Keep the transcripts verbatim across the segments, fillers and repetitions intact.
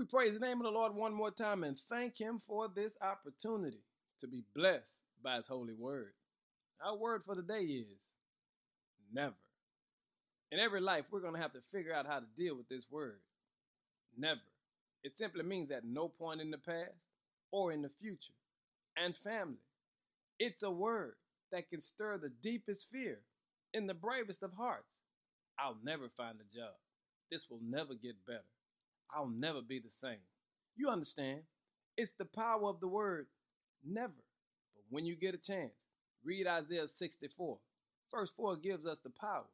We praise the name of the Lord one more time and thank him for this opportunity to be blessed by his holy word. Our word for the day is never. In every life, we're going to have to figure out how to deal with this word. Never. It simply means at no point in the past or in the future. And family, it's a word that can stir the deepest fear in the bravest of hearts. I'll never find a job. This will never get better. I'll never be the same. You understand? It's the power of the word, never. But when you get a chance, read Isaiah sixty-four. Verse four gives us the power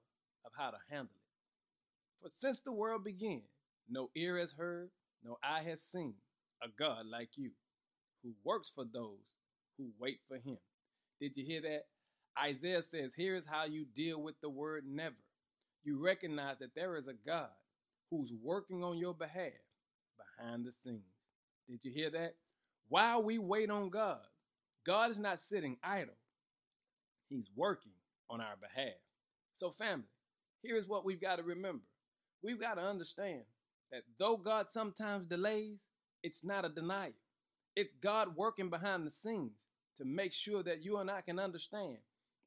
of how to handle it. For since the world began, no ear has heard, no eye has seen a God like you, who works for those who wait for him. Did you hear that? Isaiah says, here is how you deal with the word never. You recognize that there is a God who's working on your behalf behind the scenes. Did you hear that? While we wait on God, God is not sitting idle. He's working on our behalf. So family, here's what we've got to remember. We've got to understand that though God sometimes delays, it's not a denial. It's God working behind the scenes to make sure that you and I can understand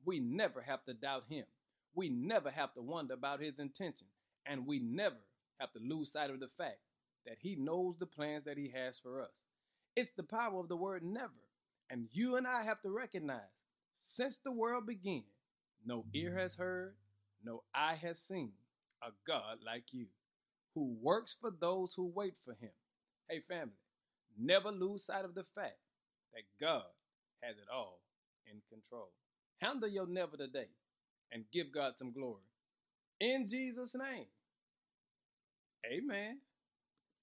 we never have to doubt him. We never have to wonder about his intention. And we never have to lose sight of the fact that he knows the plans that he has for us. It's the power of the word never. And you and I have to recognize, since the world began, no ear has heard, no eye has seen a God like you, who works for those who wait for him. Hey, family, never lose sight of the fact that God has it all in control. Handle your never today and give God some glory. In Jesus' name, amen.